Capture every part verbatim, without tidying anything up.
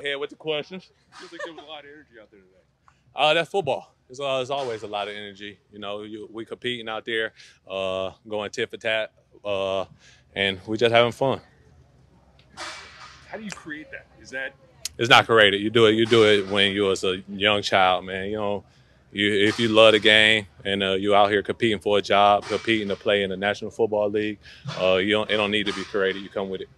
ahead with the questions. I think there was a lot of energy out there today. Uh, that's football. There's, uh, there's always a lot of energy. You know, you, we competing out there, uh, going tit for tat, uh, and we just having fun. How do you create that? Is that? It's not created. You do it. You do it when you was a young child, man. You know, you if you love the game and uh, you out here competing for a job, competing to play in the National Football League, uh, you don't. It don't need to be created. You come with it.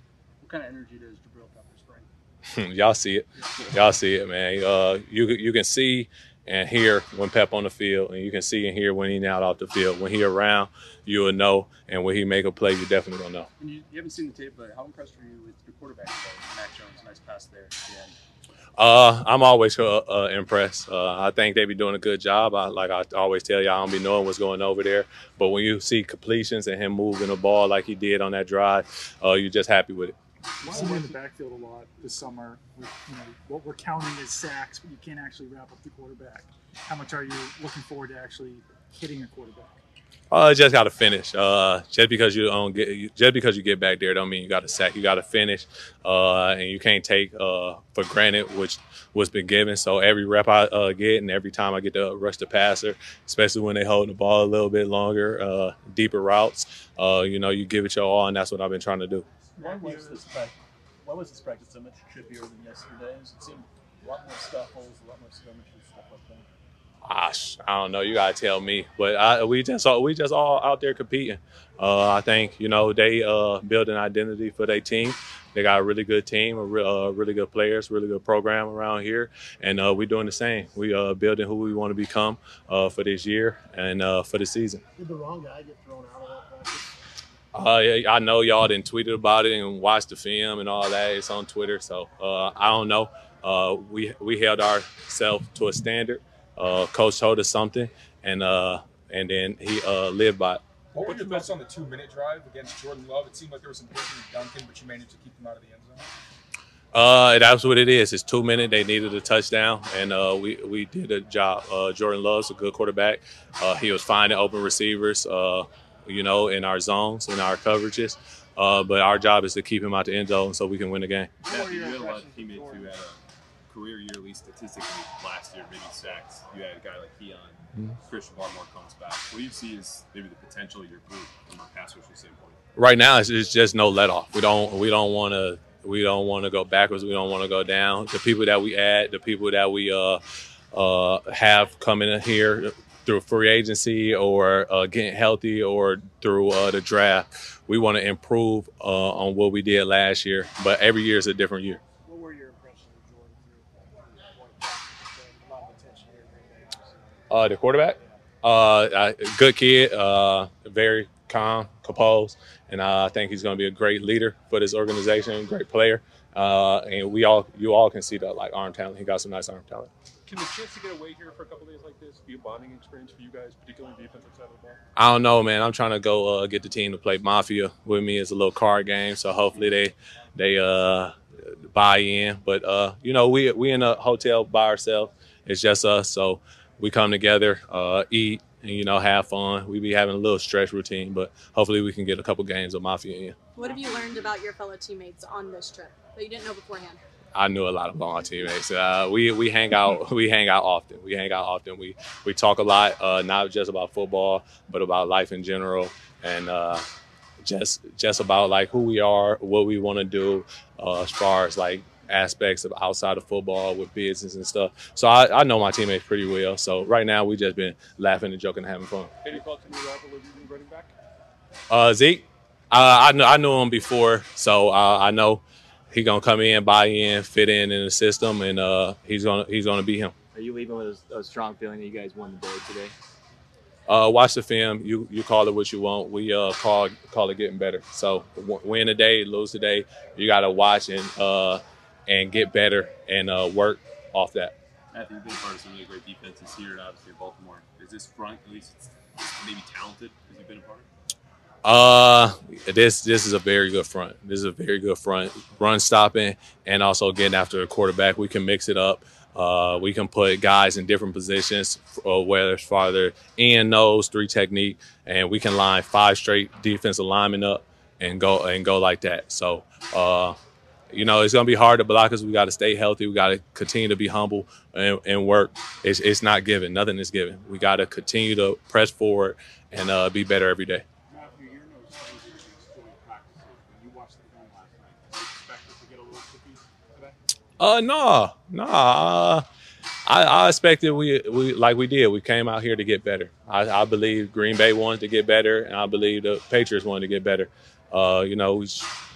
What kind of energy does Jabril Peppers bring? Y'all see it. Y'all see it, man. Uh, you you can see and hear when Pep on the field, and you can see and hear when he not off the field. When he around, you will know, and when he make a play, you definitely gonna know. And you, you haven't seen the tape, but how impressed were you with your quarterback today, Matt Jones? Nice pass there at the end. Uh, I'm always uh, uh, impressed. Uh, I think they be doing a good job. I, like I always tell y'all, I don't be knowing what's going over there. But when you see completions and him moving the ball like he did on that drive, uh, you're just happy with it. We've seen in the backfield a lot this summer with, you know, what we're counting as sacks, but you can't actually wrap up the quarterback. How much are you looking forward to actually hitting a quarterback? Uh, just got to finish. Uh, just because you don't get, just because you get back there, don't mean you got to sack. You got to finish, uh, and you can't take uh, for granted which what's been given. So every rep I uh, get, and every time I get to rush the passer, especially when they holding the ball a little bit longer, uh, deeper routes, uh, you know, you give it your all, and that's what I've been trying to do. Why was this practice? Why was this practice so much trippier than yesterday's? It seemed a lot more scuffles, a lot more skirmishes, stuff like that. Gosh, I don't know. You gotta tell me. But I, we just all we just all out there competing. Uh, I think you know they uh, build an identity for their team. They got a really good team, a re uh, really good players, really good program around here, and uh, we're doing the same. We uh, building who we want to become uh, for this year and uh, for the season. Did the wrong guy get thrown out of that practice? Uh, I know y'all didn't tweet about it and watch the film and all that. It's on Twitter, so uh, I don't know. Uh, we we held ourselves to a standard. Uh, coach told us something, and uh, and then he uh, lived by it. What were your thoughts on the two-minute drive against Jordan Love? It seemed like there was some pushing with Duncan, but you managed to keep him out of the end zone. Uh, that's what it is. It's two minutes. They needed a touchdown, and uh, we we did a job. Uh, Jordan Love's a good quarterback. Uh, he was finding open receivers. Uh, you know, in our zones, in our coverages. Uh, but our job is to keep him out the end zone so we can win the game. Matthew, you had a lot of teammates who had a career year, at least statistically, last year, maybe sacks. You had a guy like Keon. Mm-hmm. Christian Barmore comes back. What do you see as maybe the potential of your group from a pass rusher standpoint? Right now, it's, it's just no let off. We don't, we don't want to we don't want to go backwards. We don't want to go down. The people that we add, the people that we uh, uh, have coming in here, through free agency or uh, getting healthy or through uh, the draft. We want to improve uh, on what we did last year, but every year is a different year. What were your impressions of Jordan? A lot of attention here for you. Uh, the quarterback? Uh, I, good kid, uh, very calm, composed, and I think he's going to be a great leader for this organization, great player. Uh, and we all, you all can see that, like, arm talent. He got some nice arm talent. Can the chance to get away here for a couple of days like this be a bonding experience for you guys, particularly the defensive side of the ball? I don't know, man. I'm trying to go uh, get the team to play Mafia with me. It's a little card game, so hopefully they they uh, buy in. But uh, you know, we we in a hotel by ourselves. It's just us, so we come together, uh, eat, and you know, have fun. We be having a little stretch routine, but hopefully we can get a couple games of Mafia in. What have you learned about your fellow teammates on this trip that you didn't know beforehand? I knew a lot of my teammates. Uh, we we hang out. We hang out often. We hang out often. We we talk a lot, uh, not just about football, but about life in general, and uh, just just about like who we are, what we want to do, uh, as far as like aspects of outside of football with business and stuff. So I, I know my teammates pretty well. So right now we just been laughing and joking and having fun. Any thoughts on your rival running back? Uh, Zeke, uh, I knew I knew him before, so uh, I know. He's gonna come in, buy in, fit in in the system, and uh, he's gonna he's gonna be him. Are you leaving with a, a strong feeling that you guys won the day today? Uh, watch the film. You you call it what you want. We uh, call call it getting better. So w win today, lose today. You gotta watch and uh, and get better and uh, work off that. Matthew, you've been part of some really great defenses here, and obviously in Baltimore. Is this front at least it's maybe talented because you've been a part of it? Uh, this this is a very good front. This is a very good front. Run stopping and also getting after the quarterback. We can mix it up. Uh, we can put guys in different positions, whether it's farther in nose three technique, and we can line five straight defensive linemen up and go and go like that. So, uh, you know, it's going to be hard to block us. We got to stay healthy. We got to continue to be humble and, and work. It's, it's not given. Nothing is given. We got to continue to press forward and uh, be better every day. Uh, no, no. Uh, I, I expected we, we, like we did, we came out here to get better. I, I believe Green Bay wanted to get better, and I believe the Patriots wanted to get better. Uh, you know, we,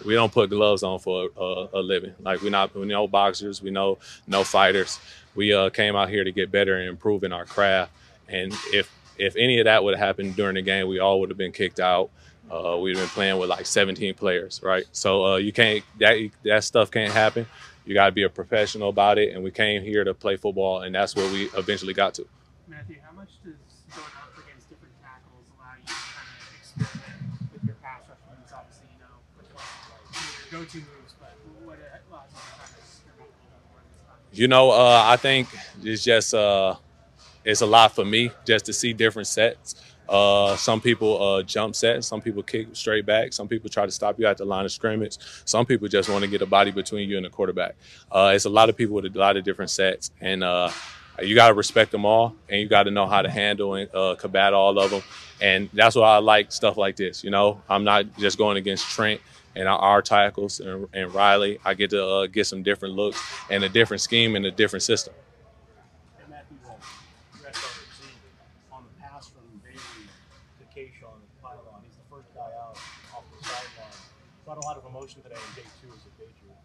we don't put gloves on for a, a living. Like, we're not, we know boxers, we know no fighters. We uh, came out here to get better and improve in our craft. And if, if any of that would have happened during the game, we all would have been kicked out. Uh, we've been playing with like seventeen players, right? So uh, you can't, that, that stuff can't happen. You got to be a professional about it, and we came here to play football, and that's where we eventually got to. Matthew, how much does going up against different tackles allow you to kind of experiment with your pass rush? It's obviously, you know, with your go-to moves, but what allows you to kind of experiment more this time? You know, uh, I think it's just uh, it's a lot for me just to see different sets. Uh, some people uh, jump set, some people kick straight back, some people try to stop you at the line of scrimmage, some people just want to get a body between you and the quarterback. Uh, it's a lot of people with a lot of different sets, and uh, you got to respect them all, and you got to know how to handle and uh, combat all of them, and that's why I like stuff like this, you know? I'm not just going against Trent and our tackles and, and Riley. I get to uh, get some different looks and a different scheme and a different system. A lot of emotion today in day two as a Patriot.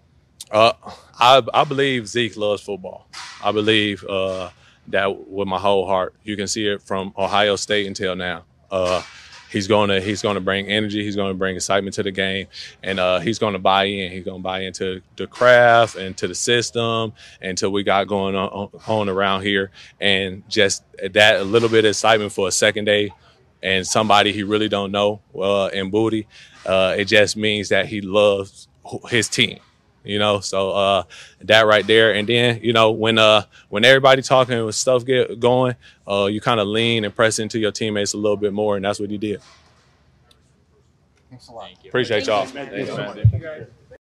Uh, I, I believe Zeke loves football. I believe uh, that with my whole heart. You can see it from Ohio State until now. Uh, he's gonna he's gonna bring energy. He's gonna bring excitement to the game, and uh, he's gonna buy in. He's gonna buy into the craft and to the system and to what we got going on, on around here, and just that a little bit of excitement for a second day. And somebody he really don't know, uh, in Booty, uh, it just means that he loves his team, you know. So uh, that right there, and then you know when uh, when everybody talking and stuff get going, uh, you kind of lean and press into your teammates a little bit more, and that's what he did. Thanks a lot. Appreciate y'all.